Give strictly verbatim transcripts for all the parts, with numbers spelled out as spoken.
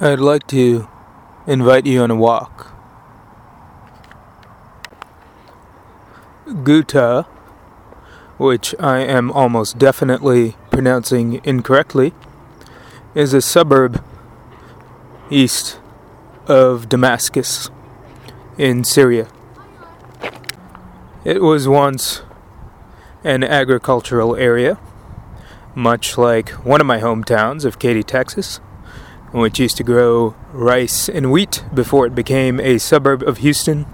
I'd like to invite you on a walk. Ghouta, which I am almost definitely pronouncing incorrectly, is a suburb east of Damascus in Syria. It was once an agricultural area, much like one of my hometowns of Katy, Texas, which used to grow rice and wheat before it became a suburb of Houston,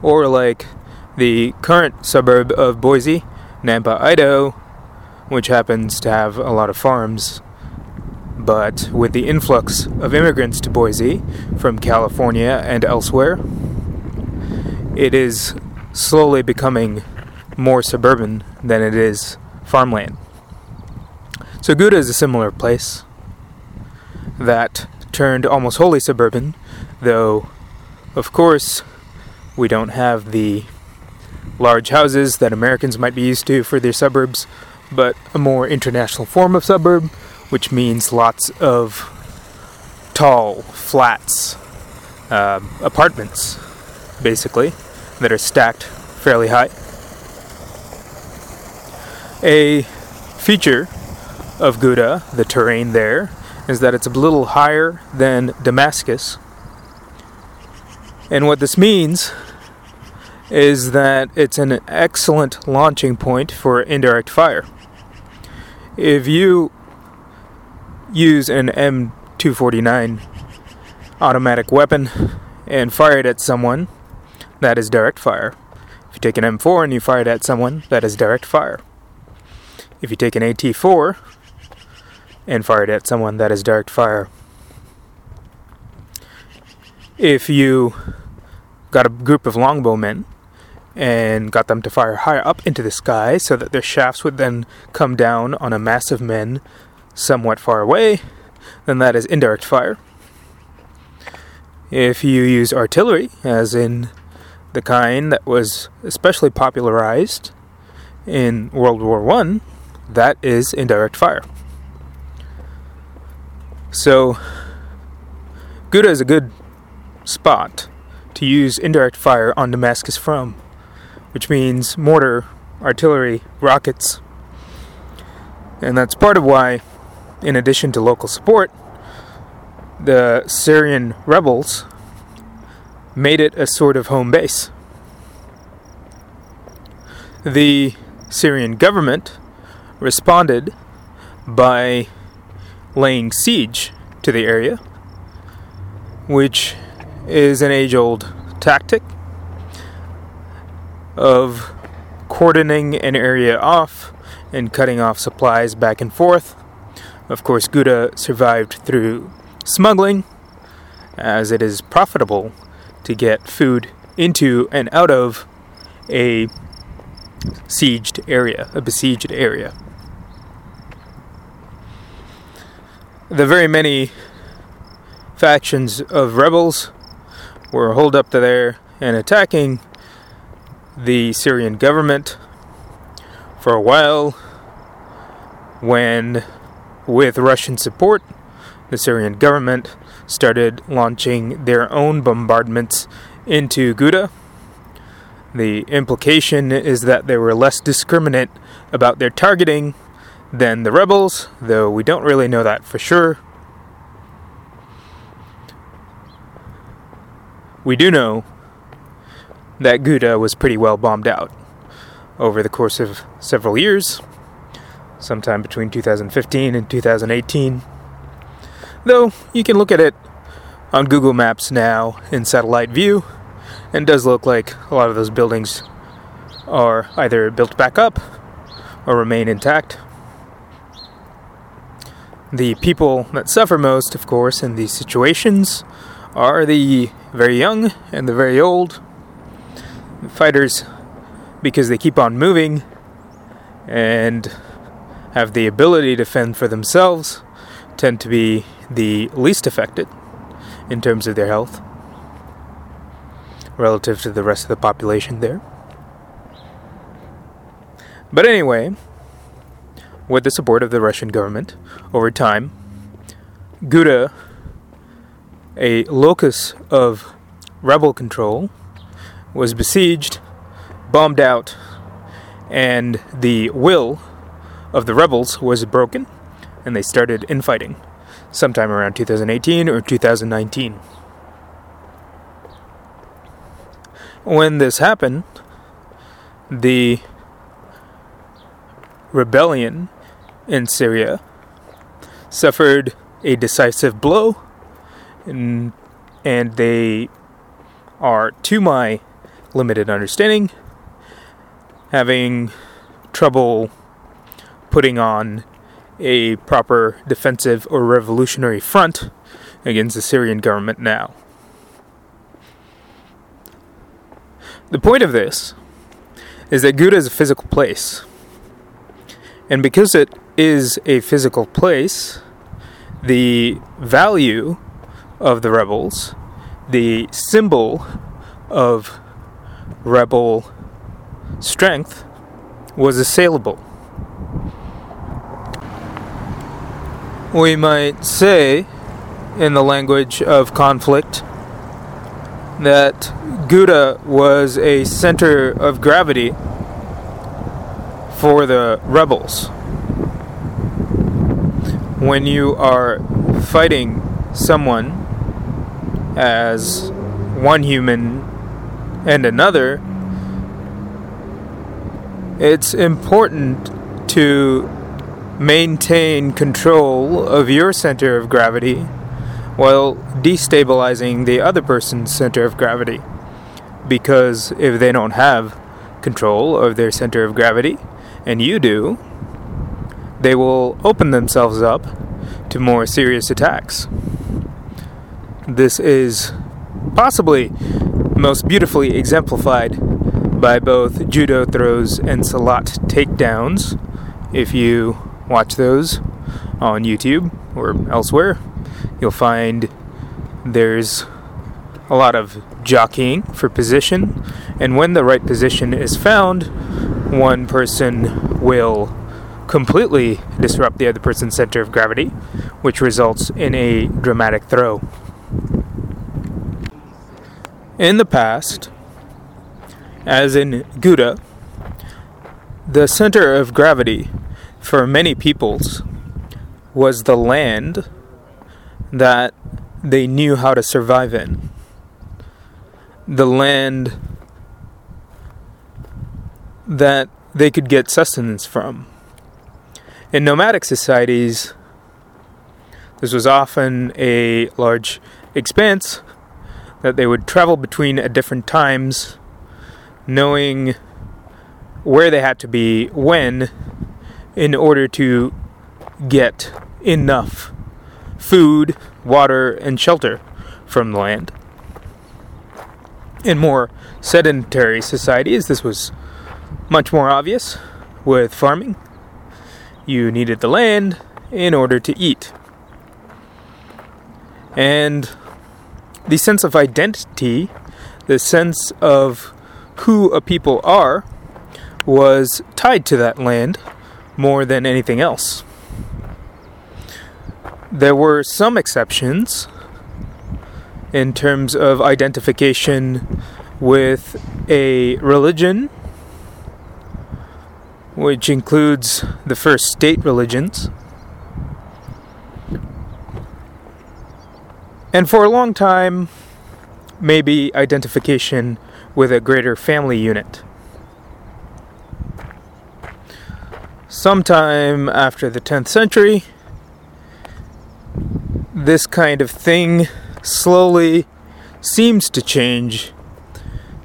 or like the current suburb of Boise, Nampa, Idaho, which happens to have a lot of farms. But with the influx of immigrants to Boise from California and elsewhere, it is slowly becoming more suburban than it is farmland. So Ghouta is a similar place that turned almost wholly suburban, though, of course, we don't have the large houses that Americans might be used to for their suburbs, but a more international form of suburb, which means lots of tall flats, uh, apartments, basically, that are stacked fairly high. A feature of Ghouta, the terrain there, is that it's a little higher than Damascus. And what this means is that it's an excellent launching point for indirect fire. If you use an M two forty-nine automatic weapon and fire it at someone, that is direct fire. If you take an M four and you fire it at someone, that is direct fire. If you take an A T four and fire it at someone, that is direct fire. If you got a group of longbowmen and got them to fire higher up into the sky so that their shafts would then come down on a mass of men somewhat far away, then that is indirect fire. If you use artillery, as in the kind that was especially popularized in World War One, that is indirect fire. So, Ghouta is a good spot to use indirect fire on Damascus from, which means mortar, artillery, rockets. And that's part of why, in addition to local support, the Syrian rebels made it a sort of home base. The Syrian government responded by laying siege to the area, which is an age-old tactic of cordoning an area off and cutting off supplies back and forth. Of course, Ghouta survived through smuggling, as it is profitable to get food into and out of a sieged area, a besieged area. The very many factions of rebels were holed up to there and attacking the Syrian government for a while, when, with Russian support, the Syrian government started launching their own bombardments into Ghouta. The implication is that they were less discriminate about their targeting than the rebels, though we don't really know that for sure. We do know that Ghouta was pretty well bombed out over the course of several years, sometime between two thousand fifteen and two thousand eighteen. Though you can look at it on Google Maps now in satellite view, and it does look like a lot of those buildings are either built back up or remain intact. The people that suffer most, of course, in these situations are the very young and the very old. The fighters, because they keep on moving and have the ability to fend for themselves, tend to be the least affected in terms of their health relative to the rest of the population there. But anyway, with the support of the Russian government over time, Ghouta, a locus of rebel control, was besieged, bombed out, and the will of the rebels was broken, and they started infighting sometime around two thousand eighteen or two thousand nineteen. When this happened, the rebellion in Syria suffered a decisive blow, and, and they are, to my limited understanding, having trouble putting on a proper defensive or revolutionary front against the Syrian government now. The point of this is that Ghouta is a physical place, and because it is a physical place, the value of the rebels, the symbol of rebel strength, was assailable. We might say, in the language of conflict, that Ghouta was a center of gravity for the rebels. When you are fighting someone as one human and another, it's important to maintain control of your center of gravity while destabilizing the other person's center of gravity. Because if they don't have control of their center of gravity, and you do, they will open themselves up to more serious attacks. This is possibly most beautifully exemplified by both judo throws and salat takedowns, if you watch those on YouTube or elsewhere. You'll find there's a lot of jockeying for position, and when the right position is found, one person will completely disrupt the other person's center of gravity, which results in a dramatic throw. In the past, as in Ghouta, the center of gravity for many peoples was the land that they knew how to survive in. The land that they could get sustenance from. In nomadic societies, this was often a large expanse that they would travel between at different times, knowing where they had to be when in order to get enough food, water, and shelter from the land. In more sedentary societies, this was much more obvious with farming. You needed the land in order to eat. And the sense of identity, the sense of who a people are, was tied to that land more than anything else. There were some exceptions in terms of identification with a religion, which includes the first state religions. And for a long time, maybe identification with a greater family unit. Sometime after the tenth century, this kind of thing slowly seems to change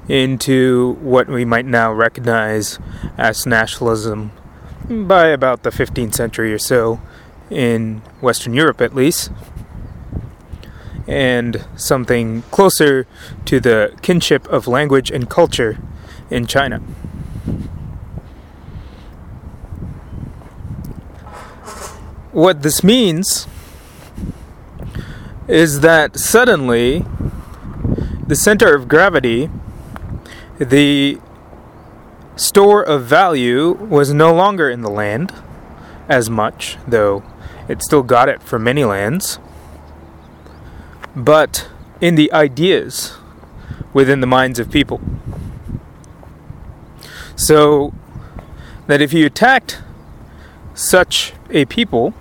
into what we might now recognize as nationalism by about the fifteenth century or so, in Western Europe at least, and something closer to the kinship of language and culture in China. What this means is that suddenly the center of gravity, the store of value, was no longer in the land as much, though it still got it for many lands. but in the ideas within the minds of people. So that if you attacked such a people,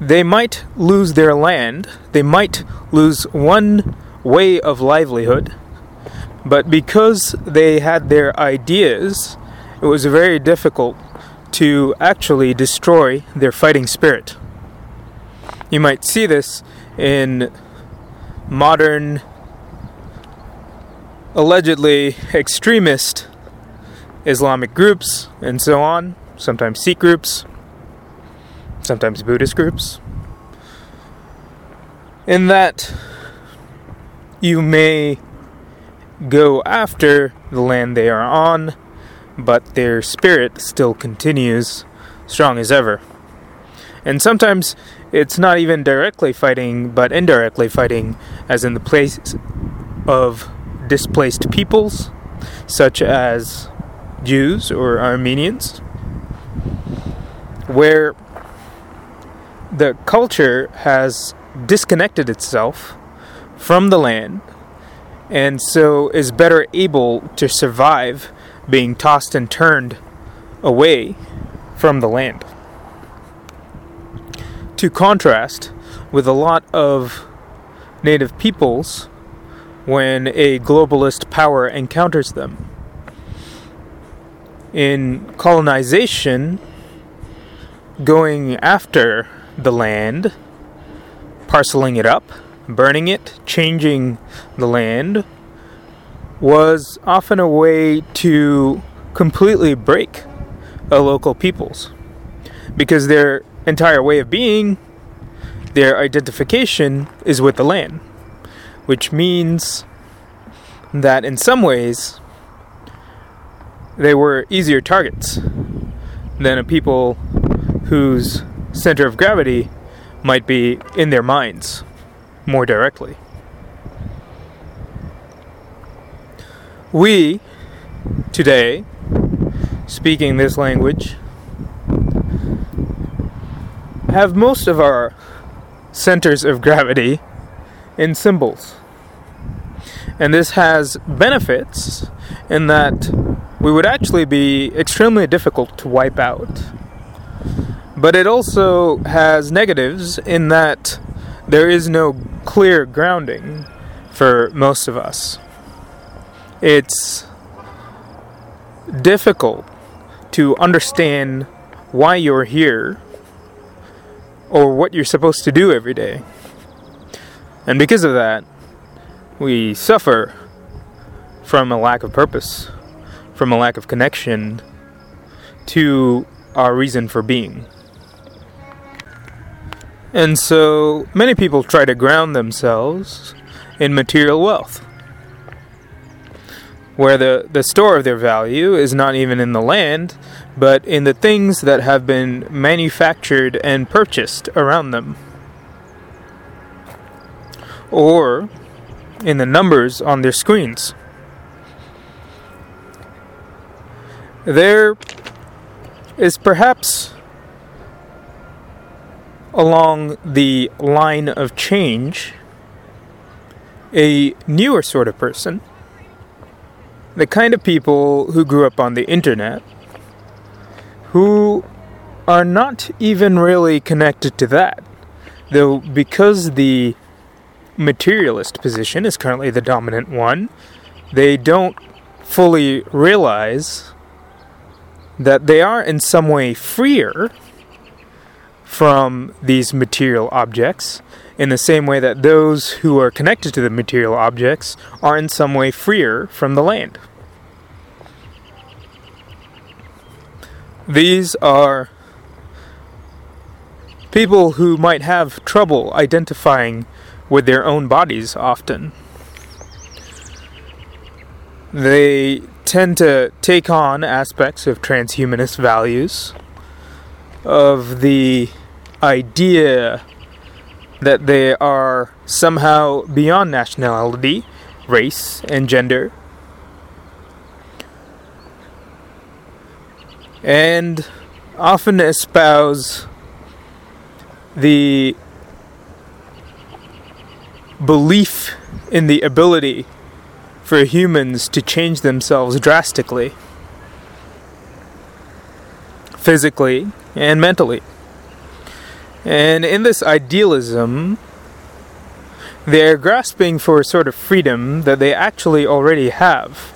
they might lose their land, they might lose one way of livelihood, but because they had their ideas, it was very difficult to actually destroy their fighting spirit. You might see this in modern, allegedly extremist Islamic groups and so on, sometimes Sikh groups, sometimes Buddhist groups, in that you may go after the land they are on, but their spirit still continues strong as ever. And sometimes it's not even directly fighting, but indirectly fighting, as in the place of displaced peoples, such as Jews or Armenians, where the culture has disconnected itself from the land and so is better able to survive being tossed and turned away from the land. To contrast with a lot of native peoples when a globalist power encounters them. In colonization, going after the land, parceling it up, burning it, changing the land, was often a way to completely break a local peoples, because their entire way of being, their identification, is with the land, which means that in some ways they were easier targets than a people whose center of gravity might be in their minds more directly. We, today, speaking this language, have most of our centers of gravity in symbols. And this has benefits in that we would actually be extremely difficult to wipe out. But it also has negatives in that there is no clear grounding for most of us. It's difficult to understand why you're here or what you're supposed to do every day. And because of that, we suffer from a lack of purpose, from a lack of connection to our reason for being. And so many people try to ground themselves in material wealth, where the, the store of their value is not even in the land, but in the things that have been manufactured and purchased around them, or in the numbers on their screens. There is perhaps, along the line of change, a newer sort of person, the kind of people who grew up on the internet, who are not even really connected to that, though because the materialist position is currently the dominant one, they don't fully realize that they are in some way freer from these material objects, in the same way that those who are connected to the material objects are in some way freer from the land. These are people who might have trouble identifying with their own bodies often. They tend to take on aspects of transhumanist values, of the idea that they are somehow beyond nationality, race, and gender. And often espouse the belief in the ability for humans to change themselves drastically, physically and mentally. And in this idealism, they're grasping for a sort of freedom that they actually already have.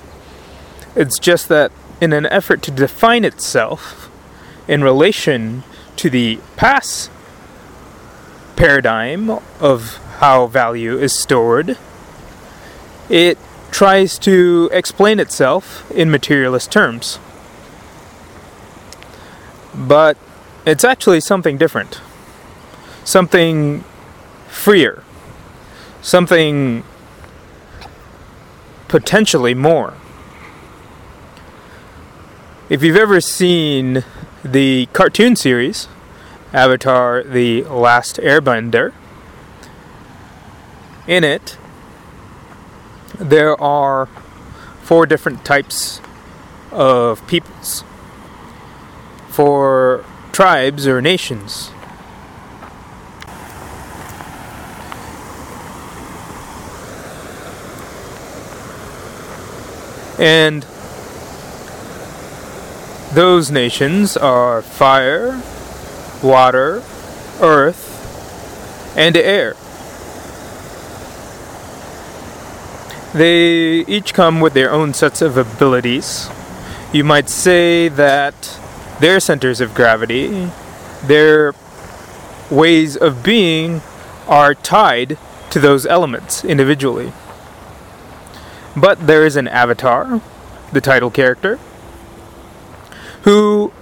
It's just that in an effort to define itself in relation to the past paradigm of how value is stored, it tries to explain itself in materialist terms. But it's actually something different, something freer, something potentially more. If you've ever seen the cartoon series, Avatar the Last Airbender, in it, there are four different types of peoples, four tribes or nations. And those nations are fire, water, earth, and air. They each come with their own sets of abilities. You might say that their centers of gravity, their ways of being, are tied to those elements individually. But there is an avatar, the title character, who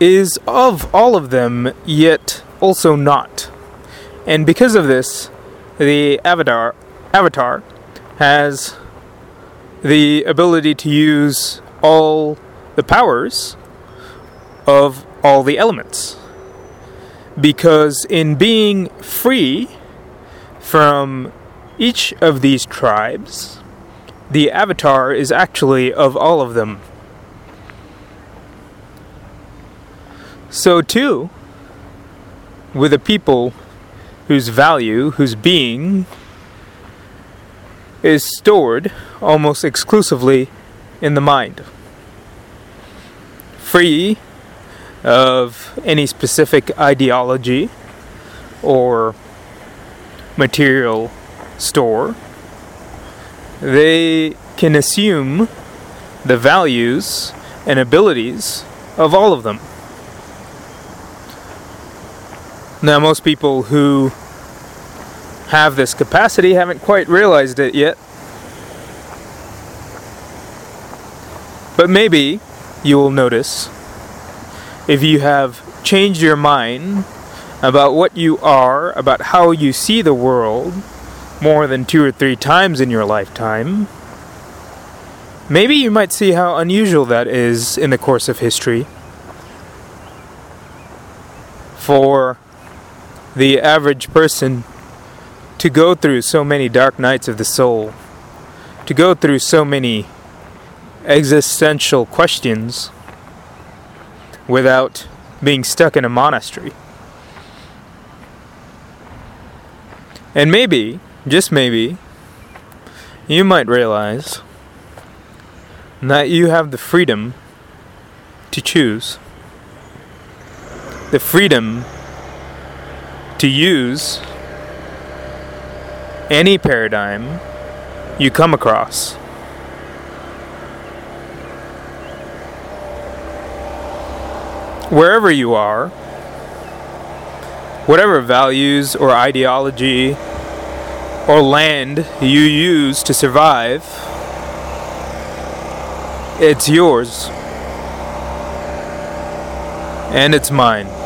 is of all of them, yet also not. And because of this, the avatar, avatar has the ability to use all the powers of all the elements. Because in being free from each of these tribes, the avatar is actually of all of them. So too, with a people whose value, whose being, is stored almost exclusively in the mind, free of any specific ideology or material store, they can assume the values and abilities of all of them. Now, most people who have this capacity haven't quite realized it yet. But maybe you will notice, if you have changed your mind about what you are, about how you see the world, more than two or three times in your lifetime, maybe you might see how unusual that is in the course of history. For the average person to go through so many dark nights of the soul, to go through so many existential questions without being stuck in a monastery. And maybe, just maybe, you might realize that you have the freedom to choose, the freedom to use any paradigm you come across. Wherever you are, whatever values or ideology or land you use to survive, it's yours and it's mine.